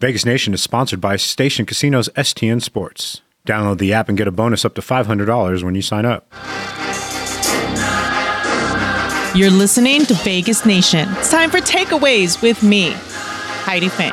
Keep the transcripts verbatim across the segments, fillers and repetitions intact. Vegas Nation is sponsored by Station Casinos S T N Sports. Download the app and get a bonus up to five hundred dollars when you sign up. You're listening to Vegas Nation. It's time for takeaways with me, Heidi Fang.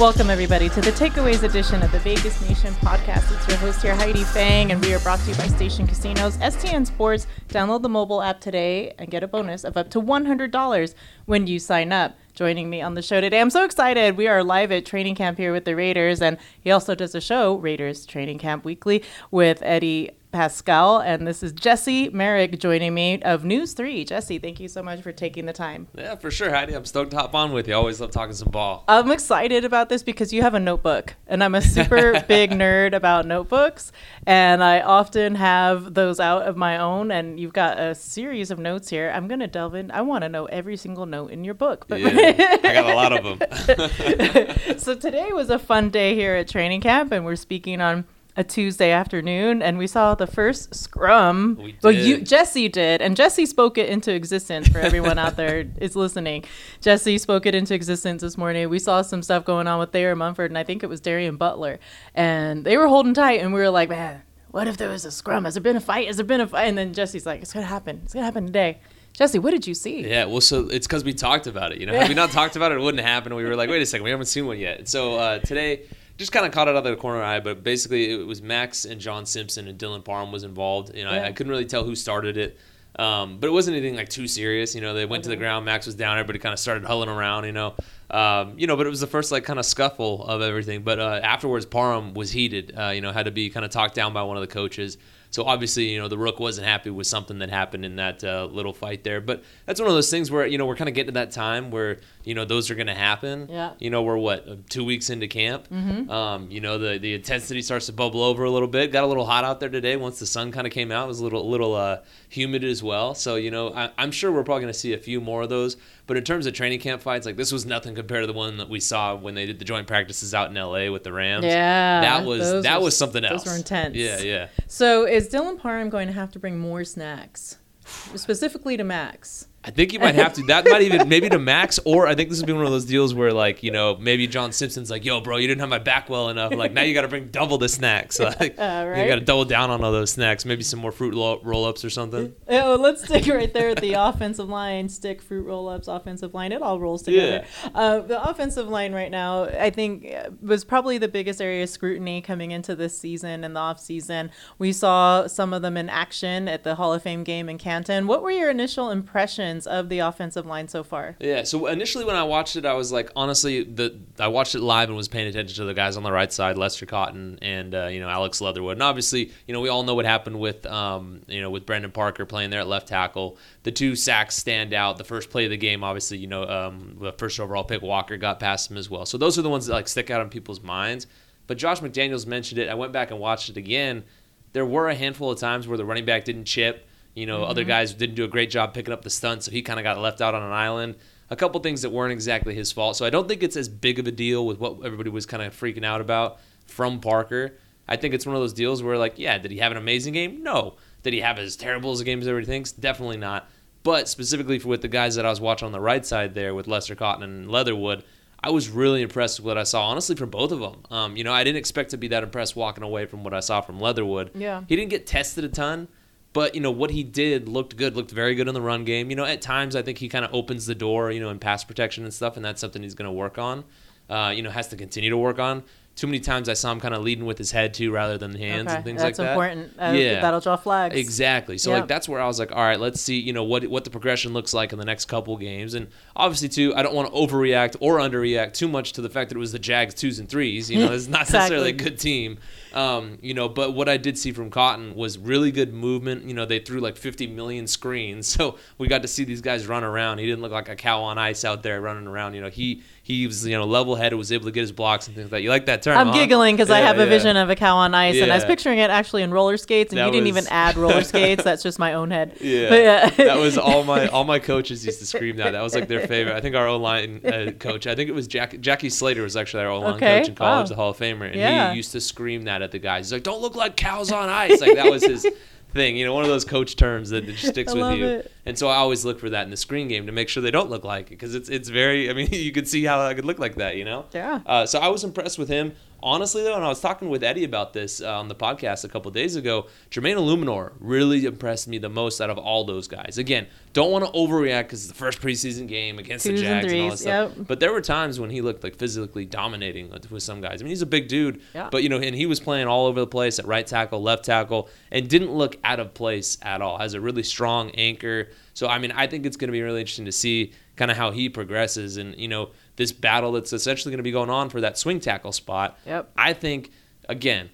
Welcome, everybody, to the Takeaways edition of the Vegas Nation podcast. It's your host here, Heidi Fang, and we are brought to you by Station Casinos, S T N Sports. Download the mobile app today and get a bonus of up to one hundred dollars when you sign up. Joining me on the show today, I'm so excited. We are live at training camp here with the Raiders, and he also does a show, Raiders Training Camp Weekly, with Eddie Pascal, and this is Jesse Merrick joining me of News three. Jesse, thank you so much for taking the time. Yeah, for sure, Heidi. I'm stoked to hop on with you. I always love talking some ball. I'm excited about this because you have a notebook, and I'm a super big nerd about notebooks, and I often have those out of my own, and you've got a series of notes here. I'm going to delve in. I want to know every single note in your book. But yeah, I got a lot of them. So today was a fun day here at training camp, and we're speaking on a Tuesday afternoon, and we saw the first scrum. We did. Well, you, Jesse did, and Jesse spoke it into existence for everyone out there is listening. Jesse spoke it into existence this morning. We saw some stuff going on with Thayer Mumford, and I think it was Darian Butler, and they were holding tight, and we were like, man, what if there was a scrum? Has there been a fight? Has there been a fight? And then Jesse's like, it's going to happen. It's going to happen today. Jesse, what did you see? Yeah, well, so it's because we talked about it. You know, had we not talked about it, it wouldn't happen. We were like, wait a second, we haven't seen one yet. So uh, today... just kind of caught it out of the corner of my eye, but basically it was Max and John Simpson and Dylan Parham was involved. You know, yeah. I, I couldn't really tell who started it, um, but it wasn't anything like too serious. You know, they went okay. to the ground, Max was down, everybody kind of started hulling around. You know, um, you know, but it was the first like kind of scuffle of everything. But uh, afterwards, Parham was heated. Uh, you know, had to be kind of talked down by one of the coaches. So obviously, you know, the Rook wasn't happy with something that happened in that uh, little fight there. But that's one of those things where, you know, we're kind of getting to that time where, you know, those are going to happen. Yeah. You know, we're, what, two weeks into camp. Mm-hmm. Um, you know, the, the intensity starts to bubble over a little bit. Got a little hot out there today once the sun kind of came out. It was a little, little uh, humid as well. So, you know, I, I'm sure we're probably going to see a few more of those. But in terms of training camp fights, like this was nothing compared to the one that we saw when they did the joint practices out in L A with the Rams. Yeah, that was that were, was something else. Those were intense. Yeah, yeah. So is Dylan Parham going to have to bring more snacks, specifically to Max? I think you might have to. That might even, maybe to Max, or I think this would be one of those deals where, like, you know, maybe John Simpson's like, yo, bro, you didn't have my back well enough. Like, now you got to bring double the snacks. Like, uh, right? You got to double down on all those snacks. Maybe some more fruit roll-ups or something. Oh, let's stick right there at the offensive line. Stick, fruit roll-ups, offensive line. It all rolls together. Yeah. Uh, the offensive line right now, I think, was probably the biggest area of scrutiny coming into this season and the offseason. We saw some of them in action at the Hall of Fame game in Canton. What were your initial impressions of the offensive line so far? Yeah, so initially when I watched it, I was like, honestly, the I watched it live and was paying attention to the guys on the right side, Lester Cotton and uh, you know Alex Leatherwood. And obviously, you know, we all know what happened with um, you know with Brandon Parker playing there at left tackle. The two sacks stand out. The first play of the game, obviously, you know, um, the first overall pick, Walker, got past him as well. So those are the ones that like stick out in people's minds. But Josh McDaniels mentioned it. I went back and watched it again. There were a handful of times where the running back didn't chip. You know, mm-hmm. Other guys didn't do a great job picking up the stunt, so he kind of got left out on an island. A couple things that weren't exactly his fault. So I don't think it's as big of a deal with what everybody was kind of freaking out about from Parker. I think it's one of those deals where, like, yeah, did he have an amazing game? No. Did he have as terrible as a game as everybody thinks? Definitely not. But specifically for with the guys that I was watching on the right side there with Lester Cotton and Leatherwood, I was really impressed with what I saw, honestly, from both of them. Um, you know, I didn't expect to be that impressed walking away from what I saw from Leatherwood. Yeah. He didn't get tested a ton. But, you know, what he did looked good, looked very good in the run game. You know, at times I think he kind of opens the door, you know, in pass protection and stuff, and that's something he's going to work on, uh, you know, has to continue to work on. Too many times I saw him kind of leading with his head, too, rather than the hands okay. and things that's like important. that. That's uh, important. Yeah. That'll draw flags. Exactly. So, yep. like, that's where I was like, all right, let's see, you know, what what the progression looks like in the next couple games. And obviously, too, I don't want to overreact or underreact too much to the fact that it was the Jags twos and threes. You know, it's not exactly. necessarily a good team. Um, you know, but what I did see from Cotton was really good movement. You know, they threw like fifty million screens. So we got to see these guys run around. He didn't look like a cow on ice out there running around. You know, he he was, you know, level-headed, was able to get his blocks and things like that. You like that term, I'm huh? giggling because yeah, I have a yeah. vision of a cow on ice, yeah. and I was picturing it actually in roller skates, and that you didn't was... even add roller skates. That's just my own head. Yeah. But, yeah. That was all my all my coaches used to scream that. That was like their favorite. I think our O-line uh, coach, I think it was Jack, Jackie Slater was actually our O-line okay. coach in college, oh. the Hall of Famer, and yeah. he used to scream that at the guys. He's like, don't look like cows on ice. Like that was his thing. You know, one of those coach terms that just sticks with you. It. And so I always look for that in the screen game to make sure they don't look like it, because it's it's very, I mean, you could see how I could look like that, you know? Yeah. Uh, so I was impressed with him. Honestly, though, and I was talking with Eddie about this uh, on the podcast a couple days ago, Jermaine Eluemunor really impressed me the most out of all those guys. Again, don't want to overreact because it's the first preseason game against Twos the Jags and, threes, and all that yep. stuff. But there were times when he looked like physically dominating with some guys. I mean, he's a big dude, yeah. but, you know, and he was playing all over the place at right tackle, left tackle, and didn't look out of place at all. Has a really strong anchor. So, I mean, I think it's going to be really interesting to see kind of how he progresses and, you know, this battle that's essentially going to be going on for that swing tackle spot. Yep. I think, again,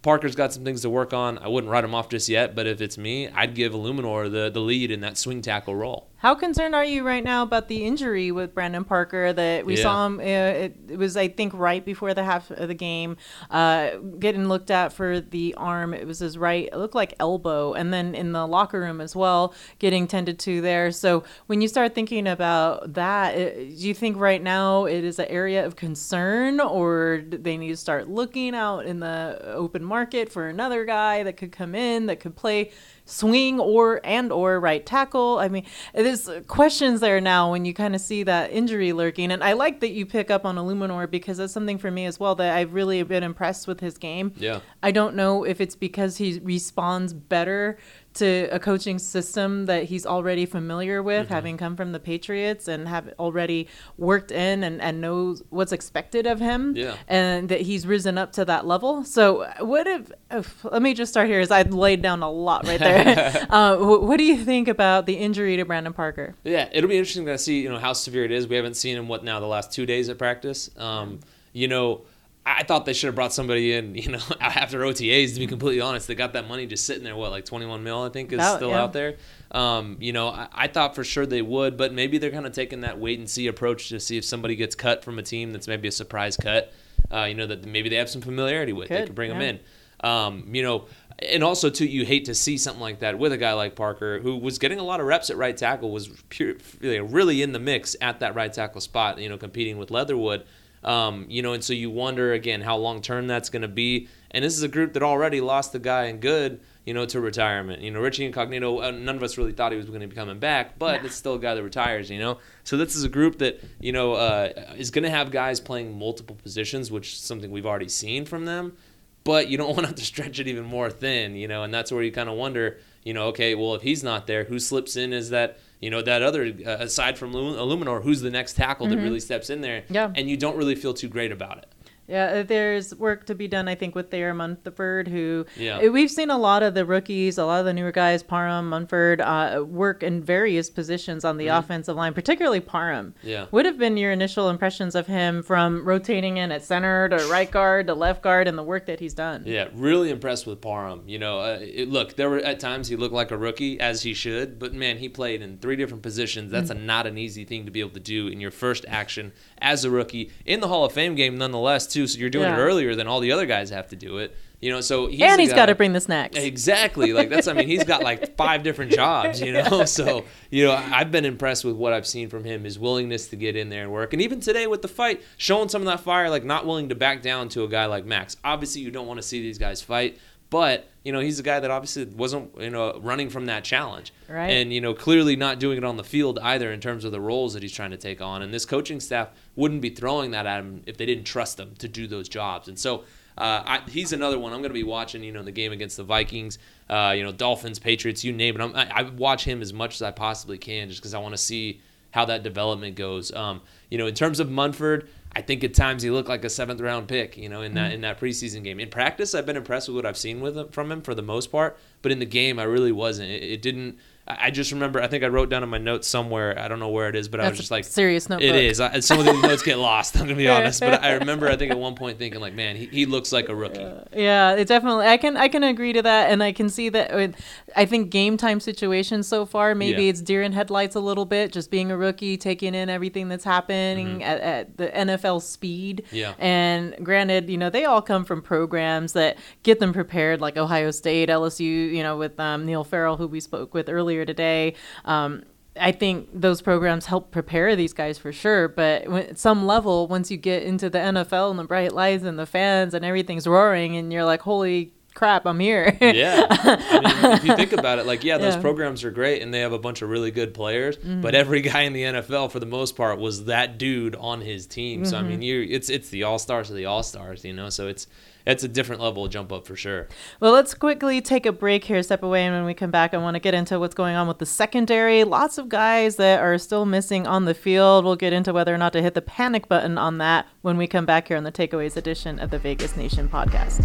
Parker's got some things to work on. I wouldn't write him off just yet, but if it's me, I'd give Eluemunor the, the lead in that swing tackle role. How concerned are you right now about the injury with Brandon Parker that we yeah. saw him? Uh, it, it was, I think, right before the half of the game, uh, getting looked at for the arm. It was his right, it looked like elbow, and then in the locker room as well, getting tended to there. So when you start thinking about that, it, do you think right now it is an area of concern, or do they need to start looking out in the open market for another guy that could come in that could play swing or and or right tackle? I mean, there's questions there now when you kind of see that injury lurking. And I like that you pick up on Eluemunor, because that's something for me as well that I've really been impressed with his game. Yeah. I don't know if it's because he responds better to a coaching system that he's already familiar with, mm-hmm. having come from the Patriots and have already worked in and, and knows what's expected of him, yeah. and that he's risen up to that level. So what if, if let me just start here, as I've laid down a lot right there. uh, what do you think about the injury to Brandon Parker? Yeah, it'll be interesting to see, you know, how severe it is. We haven't seen him, what now, the last two days at practice. Um, you know, I thought they should have brought somebody in, you know, after O T As, to be completely honest. They got that money just sitting there, what, like twenty-one mil, I think, is About, still yeah. out there. Um, you know, I, I thought for sure they would, but maybe they're kind of taking that wait-and-see approach to see if somebody gets cut from a team that's maybe a surprise cut, uh, you know, that maybe they have some familiarity with. Could, they could bring yeah. them in. Um, you know, and also, too, you hate to see something like that with a guy like Parker, who was getting a lot of reps at right tackle, was pure, really in the mix at that right tackle spot, you know, competing with Leatherwood. Um, you know, and so you wonder, again, how long-term that's going to be. And this is a group that already lost the guy in Good, you know, to retirement. You know, Richie Incognito, uh, none of us really thought he was going to be coming back, but nah. it's still a guy that retires, you know. So this is a group that, you know, uh, is going to have guys playing multiple positions, which is something we've already seen from them. But you don't want to have to stretch it even more thin, you know, and that's where you kind of wonder, you know, okay, well, if he's not there, who slips in is that – you know, that other, uh, aside from Eluemunor, who's the next tackle mm-hmm. that really steps in there? Yeah. And you don't really feel too great about it. Yeah, there's work to be done, I think, with Thayer Mumford, who yeah. we've seen a lot of the rookies, a lot of the newer guys, Parham, Mumford, uh, work in various positions on the mm-hmm. offensive line, particularly Parham. Yeah. What have been your initial impressions of him from rotating in at center to right guard to left guard and the work that he's done? Yeah, really impressed with Parham. You know, uh, it, look, there were at times he looked like a rookie, as he should, but, man, he played in three different positions. That's mm-hmm. a, not an easy thing to be able to do in your first action as a rookie in the Hall of Fame game, nonetheless, too, so you're doing yeah. it earlier than all the other guys have to do it, you know. So he's and he's got to bring the snacks. Exactly, like that's. I mean, he's got like five different jobs, you know. Yeah. So you know, I've been impressed with what I've seen from him, his willingness to get in there and work, and even today with the fight, showing some of that fire, like not willing to back down to a guy like Max. Obviously, you don't want to see these guys fight, but you know, he's a guy that obviously wasn't, you know, running from that challenge, right? And you know, clearly not doing it on the field either in terms of the roles that he's trying to take on, and this coaching staff wouldn't be throwing that at him if they didn't trust him to do those jobs. And so uh, I, he's another one I'm going to be watching, you know, the game against the Vikings, uh, you know, Dolphins, Patriots, you name it. I'm, I, I watch him as much as I possibly can just because I want to see how that development goes. Um, you know, in terms of Mumford, I think at times he looked like a seventh-round pick, you know, in that in that preseason game. In practice, I've been impressed with what I've seen with him, from him for the most part, but in the game, I really wasn't. It, it didn't – I just remember – I think I wrote down in my notes somewhere. I don't know where it is, but That's I was just like – serious notebook. It is. I, some of these notes get lost, I'm going to be honest. But I remember, I think, at one point thinking, like, man, he, he looks like a rookie. Yeah, yeah, it definitely – I can I can agree to that, and I can see that with, I think, game time situations so far, maybe yeah. it's deer in headlights a little bit, just being a rookie, taking in everything that's happening mm-hmm. at, at the N F L speed. Yeah. And granted, you know, they all come from programs that get them prepared, like Ohio State, L S U, you know, with um, Neil Farrell, who we spoke with earlier today. Um, I think those programs help prepare these guys for sure. But when, at some level, once you get into the N F L and the bright lights and the fans and everything's roaring and you're like, holy crap, I'm here. Yeah. I mean, if you think about it, like, yeah, those yeah. programs are great and they have a bunch of really good players, mm-hmm. but every guy in the N F L for the most part was that dude on his team. Mm-hmm. So, I mean, you it's it's the all-stars of the all-stars, you know, so it's it's a different level of jump up for sure. Well, let's quickly take a break here, step away, and when we come back, I want to get into what's going on with the secondary. Lots of guys that are still missing on the field. We'll get into whether or not to hit the panic button on that when we come back here on the Takeaways edition of the Vegas Nation podcast.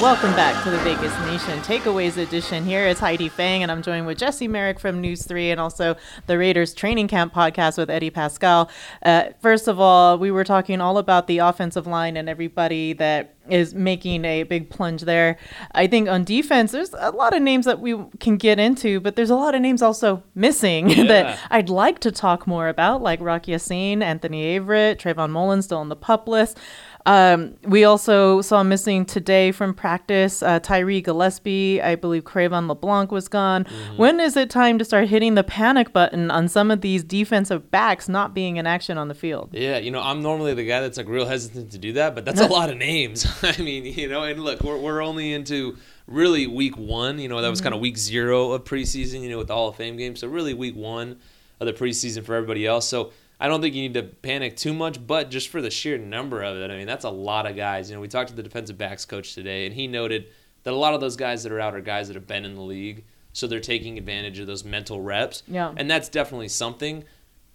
Welcome back to the Vegas Nation Takeaways edition. Here is Heidi Fang, and I'm joined with Jesse Merrick from News three and also the Raiders Training Camp podcast with Eddie Pascal. Uh, first of all, we were talking all about the offensive line and everybody that is making a big plunge there. I think on defense, there's a lot of names that we can get into, but there's a lot of names also missing yeah. that I'd like to talk more about, like Rock Ya-Sin, Anthony Averett, Trayvon Mullen still on the PUP list. Um, we also saw missing today from practice, uh, Tyree Gillespie. I believe Cravon LeBlanc was gone. Mm-hmm. When is it time to start hitting the panic button on some of these defensive backs not being in action on the field? Yeah, you know, I'm normally the guy that's like real hesitant to do that, but that's a lot of names. I mean, you know, and look, we're we're only into really week one. You know, that was mm-hmm. kind of week zero of preseason, you know, with the Hall of Fame game. So really week one of the preseason for everybody else. So I don't think you need to panic too much, but just for the sheer number of it, I mean, that's a lot of guys. You know, we talked to the defensive backs coach today, and he noted that a lot of those guys that are out are guys that have been in the league, so they're taking advantage of those mental reps. Yeah. And that's definitely something.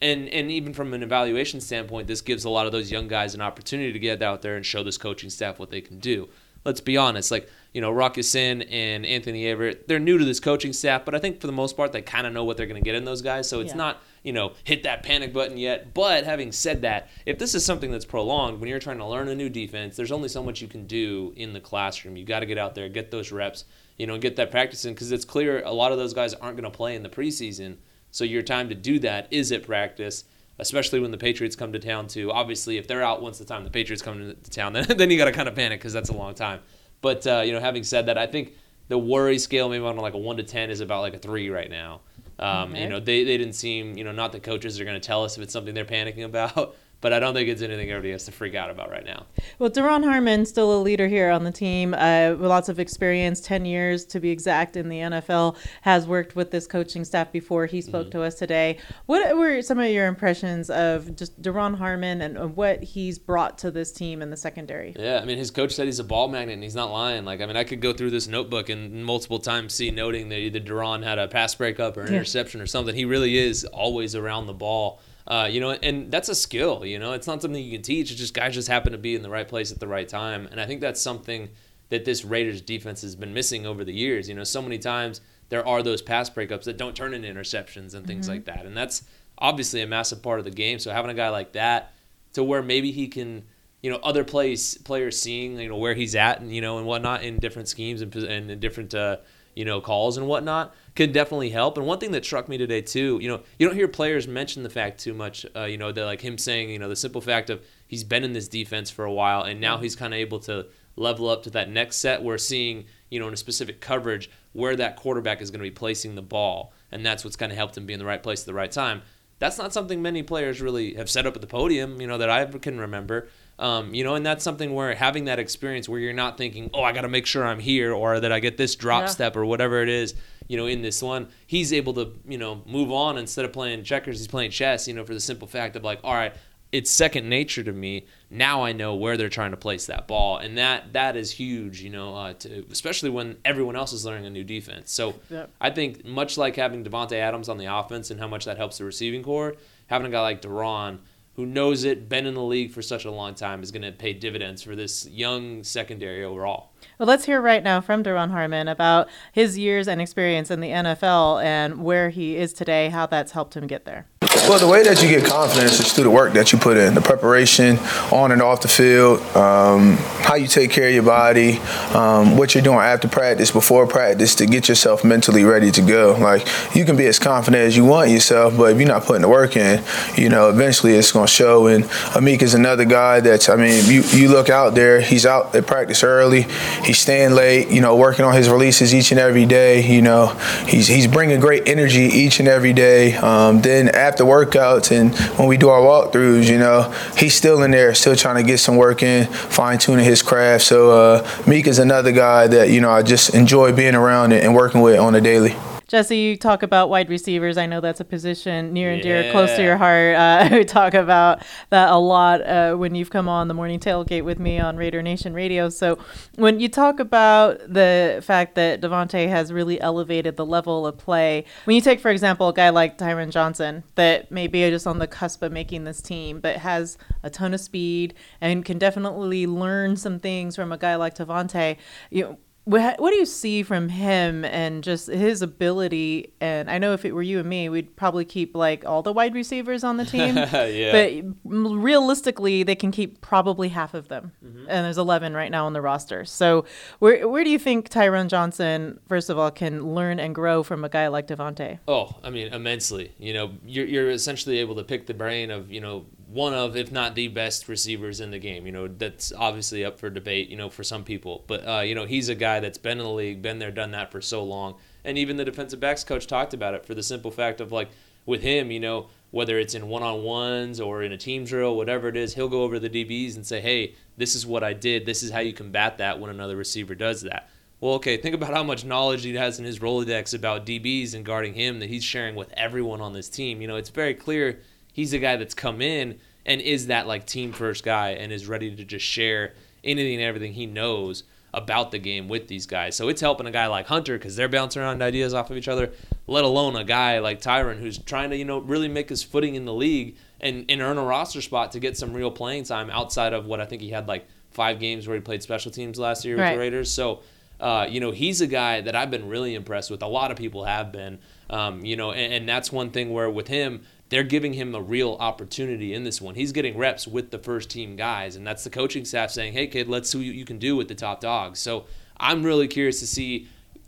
And and even from an evaluation standpoint, this gives a lot of those young guys an opportunity to get out there and show this coaching staff what they can do. Let's be honest, like, you know, Rock Ya-Sin and Anthony Averett, they're new to this coaching staff, but I think for the most part they kind of know what they're going to get in those guys, so it's yeah. not, you know, hit that panic button yet. But having said that, if this is something that's prolonged, when you're trying to learn a new defense, there's only so much you can do in the classroom. You got to get out there, get those reps, you know, get that practice in, because it's clear a lot of those guys aren't going to play in the preseason, so your time to do that is at practice, especially when the Patriots come to town too. Obviously, if they're out once the time the Patriots come to town, then, then you got to kind of panic because that's a long time. But, uh, you know, having said that, I think the worry scale maybe on like a one to ten is about like a three right now. Um, okay. You know, they, they didn't seem, you know, not the coaches are going to tell us if it's something they're panicking about, but I don't think it's anything everybody has to freak out about right now. Well, Duron Harmon, still a leader here on the team, uh, with lots of experience, ten years to be exact in the N F L, has worked with this coaching staff before. He spoke mm-hmm. to us today. What were some of your impressions of just Duron Harmon and what he's brought to this team in the secondary? Yeah, I mean, his coach said he's a ball magnet, and he's not lying. Like, I mean, I could go through this notebook and multiple times see noting that either Duron had a pass breakup or an yeah. interception or something. He really is always around the ball. Uh, you know, and that's a skill, you know, it's not something you can teach. It's just guys just happen to be in the right place at the right time. And I think that's something that this Raiders defense has been missing over the years. You know, so many times there are those pass breakups that don't turn into interceptions and things mm-hmm. like that. And that's obviously a massive part of the game. So having a guy like that to where maybe he can, you know, other plays, players seeing, you know, where he's at and, you know, and whatnot in different schemes and, and in different, uh, you know, calls and whatnot can definitely help. And one thing that struck me today too, you know, you don't hear players mention the fact too much, uh, you know, that like him saying, you know, the simple fact of he's been in this defense for a while and now he's kind of able to level up to that next set where seeing, you know, in a specific coverage where that quarterback is going to be placing the ball. And that's what's kind of helped him be in the right place at the right time. That's not something many players really have set up at the podium, you know, that I can remember. Um, you know, and that's something where having that experience where you're not thinking, oh, I got to make sure I'm here or that I get this drop yeah. step or whatever it is, you know, in this one, he's able to, you know, move on. Instead of playing checkers, he's playing chess, you know, for the simple fact of like, all right, it's second nature to me. Now I know where they're trying to place that ball. And that that is huge, you know, uh, to, especially when everyone else is learning a new defense. So yeah. I think much like having Devontae Adams on the offense and how much that helps the receiving corps, having a guy like Duron, who knows it, been in the league for such a long time, is going to pay dividends for this young secondary overall. Well, let's hear right now from Duron Harmon about his years and experience in the N F L and where he is today, how that's helped him get there. Well, the way that you get confidence is through the work that you put in, the preparation on and off the field, um, how you take care of your body, um, what you're doing after practice, before practice, to get yourself mentally ready to go. Like, you can be as confident as you want yourself, but if you're not putting the work in, you know, eventually it's going to show. And Amik is another guy that's, I mean, you, you look out there, he's out at practice early, he's staying late, you know, working on his releases each and every day, you know. He's he's bringing great energy each and every day. Um, then after workouts and when we do our walkthroughs, you know, he's still in there, still trying to get some work in, fine-tuning his craft. So uh, Meek is another guy that, you know, I just enjoy being around and working with on a daily. Jesse, you talk about wide receivers. I know that's a position near and yeah. dear, close to your heart. Uh, we talk about that a lot uh, when you've come on the morning tailgate with me on Raider Nation Radio. So when you talk about the fact that Devontae has really elevated the level of play, when you take, for example, a guy like Tyron Johnson that maybe just on the cusp of making this team but has a ton of speed and can definitely learn some things from a guy like Devontae, you know, What what do you see from him and just his ability? And I know if it were you and me, we'd probably keep like all the wide receivers on the team. yeah. But realistically, they can keep probably half of them. Mm-hmm. And there's eleven right now on the roster. So where where do you think Tyron Johnson, first of all, can learn and grow from a guy like Devontae? Oh, I mean, immensely. You know, you're you're essentially able to pick the brain of, you know, one of, if not the best receivers in the game. You know, that's obviously up for debate, you know, for some people. But, uh, you know, he's a guy that's been in the league, been there, done that for so long. And even the defensive backs coach talked about it for the simple fact of, like, with him, you know, whether it's in one-on-ones or in a team drill, whatever it is, he'll go over the D Bs and say, hey, this is what I did. This is how you combat that when another receiver does that. Well, okay, think about how much knowledge he has in his Rolodex about D Bs and guarding him that he's sharing with everyone on this team. You know, it's very clear he's a guy that's come in and is that, like, team-first guy and is ready to just share anything and everything he knows about the game with these guys. So it's helping a guy like Hunter because they're bouncing around ideas off of each other, let alone a guy like Tyron who's trying to, you know, really make his footing in the league and, and earn a roster spot to get some real playing time outside of what I think he had, like, five games where he played special teams last year with right. the Raiders. So, uh, you know, he's a guy that I've been really impressed with. A lot of people have been, um, you know, and, and that's one thing where with him, they're giving him a real opportunity in this one. He's getting reps with the first-team guys, and that's the coaching staff saying, hey, kid, let's see what you can do with the top dogs. So I'm really curious to see.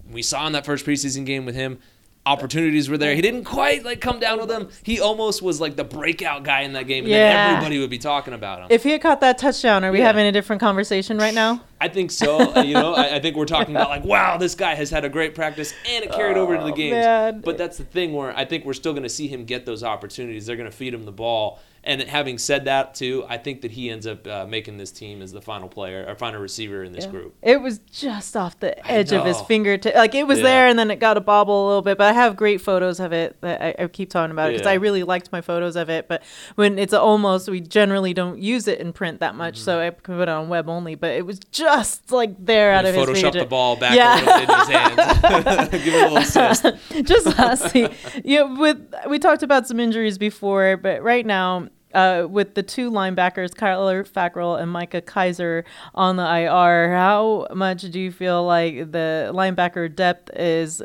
We saw in that first preseason game with him, opportunities were there. He didn't quite like come down with them. He almost was like the breakout guy in that game, and yeah. then everybody would be talking about him. If he had caught that touchdown, are we yeah. having a different conversation right now? I think so. You know, I, I think we're talking yeah. about, like, wow, this guy has had a great practice, and it carried oh, over to the games. Man. But that's the thing where I think we're still going to see him get those opportunities. They're going to feed him the ball. And having said that, too, I think that he ends up uh, making this team as the final player or final receiver in this yeah. group. It was just off the edge of his fingertip. Like, it was yeah. there, and then it got a bobble a little bit. But I have great photos of it that I, I keep talking about it because yeah. I really liked my photos of it. But when it's almost, we generally don't use it in print that much, mm-hmm. so I put it on web only. But it was just, like, there and out of his fingertip. Photoshop the ball back yeah. a little bit in his hands. Give it a little assist. Just lastly, you know, with, we talked about some injuries before, but right now, Uh, with the two linebackers, Kyler Fackrell and Micah Kaiser, on the I R, how much do you feel like the linebacker depth is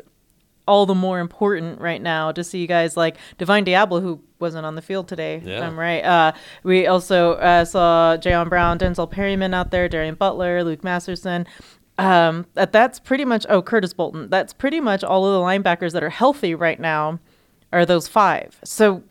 all the more important right now to see guys like Divine Diablo, who wasn't on the field today, yeah. if I'm right. Uh, we also uh, saw Jayon Brown, Denzel Perryman out there, Darian Butler, Luke Masterson. Um, that, that's pretty much – oh, Curtis Bolton. That's pretty much all of the linebackers that are healthy right now. Are those five? So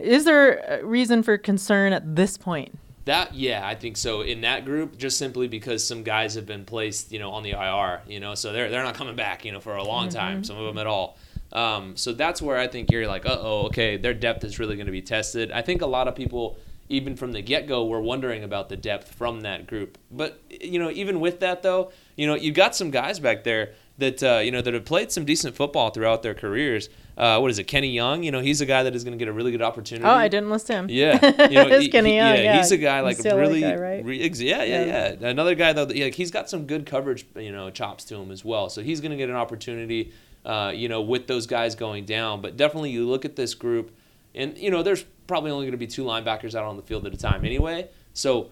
is there a reason for concern at this point? That, yeah, I think so. In that group, just simply because some guys have been placed, you know, on the I R, you know, so they're they're not coming back, you know, for a long mm-hmm. time, some of them at all. Um, so that's where I think you're like, uh-oh, okay, their depth is really going to be tested. I think a lot of people, even from the get-go, were wondering about the depth from that group. But, you know, even with that, though, you know, you've got some guys back there that, uh, you know, that have played some decent football throughout their careers. Uh, what is it, Kenny Young? You know, he's a guy that is going to get a really good opportunity. Oh, I didn't list him. Yeah. You know, he, Kenny he, Young, yeah, yeah. He's a guy like a really, guy, right? re, yeah, yeah, yeah, yeah. Another guy, though, that, yeah, he's got some good coverage, you know, chops to him as well. So he's going to get an opportunity, uh, you know, with those guys going down. But definitely you look at this group, and, you know, there's probably only going to be two linebackers out on the field at a time anyway. So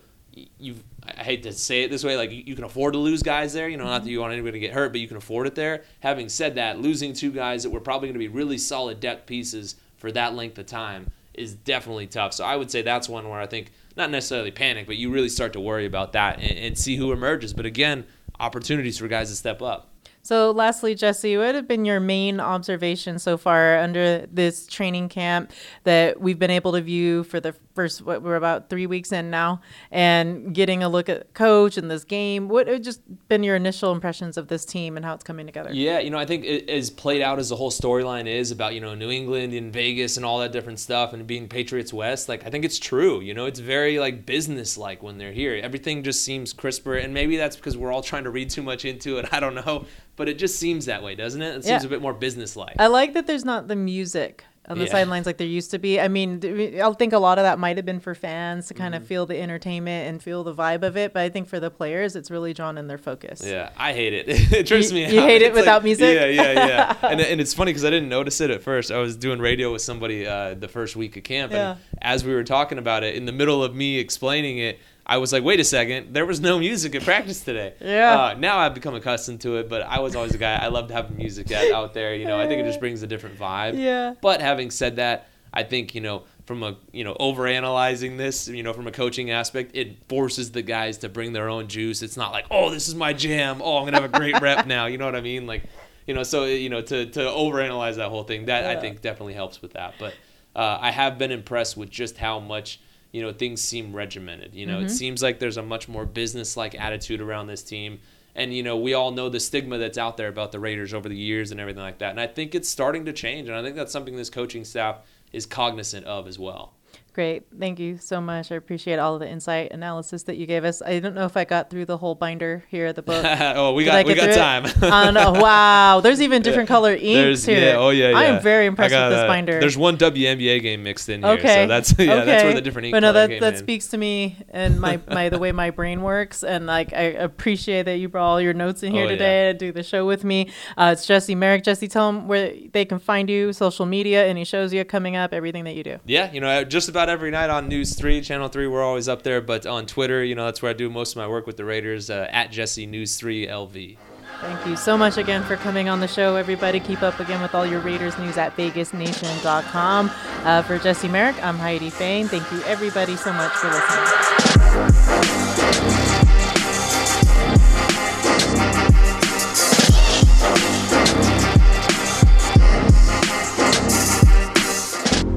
you've, I hate to say it this way, like, you can afford to lose guys there. You know, not that you want anybody to get hurt, but you can afford it there. Having said that, losing two guys that were probably going to be really solid depth pieces for that length of time is definitely tough. So I would say that's one where I think not necessarily panic, but you really start to worry about that and, and see who emerges. But again, opportunities for guys to step up. So lastly, Jesse, what have been your main observations so far under this training camp that we've been able to view for the first, what we're about three weeks in now, and getting a look at coach and this game? What have just been your initial impressions of this team and how it's coming together? Yeah, you know, I think it, as played out as the whole storyline is about, you know, New England and Vegas and all that different stuff and being Patriots West, like, I think it's true. You know, it's very, like, business-like when they're here. Everything just seems crisper, and maybe that's because we're all trying to read too much into it. I don't know. But it just seems that way, doesn't it? It seems yeah. a bit more business-like. I like that there's not the music on the yeah. sidelines like there used to be. I mean, I think a lot of that might have been for fans to kind mm-hmm. of feel the entertainment and feel the vibe of it. But I think for the players, it's really drawn in their focus. Yeah, I hate it. It trips you, me out. You hate it it's without like, music? Yeah, yeah, yeah. and, and it's funny because I didn't notice it at first. I was doing radio with somebody uh, the first week of camp. Yeah. And as we were talking about it, in the middle of me explaining it, I was like, wait a second, there was no music at practice today. yeah. Uh, now I've become accustomed to it, but I was always a guy. I loved having music out there. You know, I think it just brings a different vibe. Yeah. But having said that, I think, you know, from a, you know, overanalyzing this, you know, from a coaching aspect, it forces the guys to bring their own juice. It's not like, oh, this is my jam. Oh, I'm going to have a great rep now. You know what I mean? Like, you know, so, you know, to, to overanalyze that whole thing, that yeah. I think definitely helps with that. But uh, I have been impressed with just how much, you know, things seem regimented. You know, mm-hmm. it seems like there's a much more business-like attitude around this team. And, you know, we all know the stigma that's out there about the Raiders over the years and everything like that. And I think it's starting to change. And I think that's something this coaching staff is cognizant of as well. Great. Thank you so much. I appreciate all of the insight analysis that you gave us. I don't know if I got through the whole binder here at the book. oh, we got we got time. oh, no. Wow. There's even different yeah. color inks here. Yeah, oh, yeah, yeah. I am very impressed got, with this binder. Uh, there's one W N B A game mixed in here. Okay. So that's, yeah, okay. that's where the different ink but no, that, came that in. Speaks to me and my, my the way my brain works. And like I appreciate that you brought all your notes in here oh, today yeah. to do the show with me. Uh, it's Jesse Merrick. Jesse, tell them where they can find you, social media, any shows you have coming up, everything that you do. Yeah, you know, just about every night on News three, Channel three, we're always up there. But on Twitter, you know, that's where I do most of my work with the Raiders, uh, at Jesse News three L V. Thank you so much again for coming on the show, everybody. Keep up again with all your Raiders news at Vegas Nation dot com. Uh, for Jesse Merrick, I'm Heidi Fang. Thank you, everybody, so much for listening.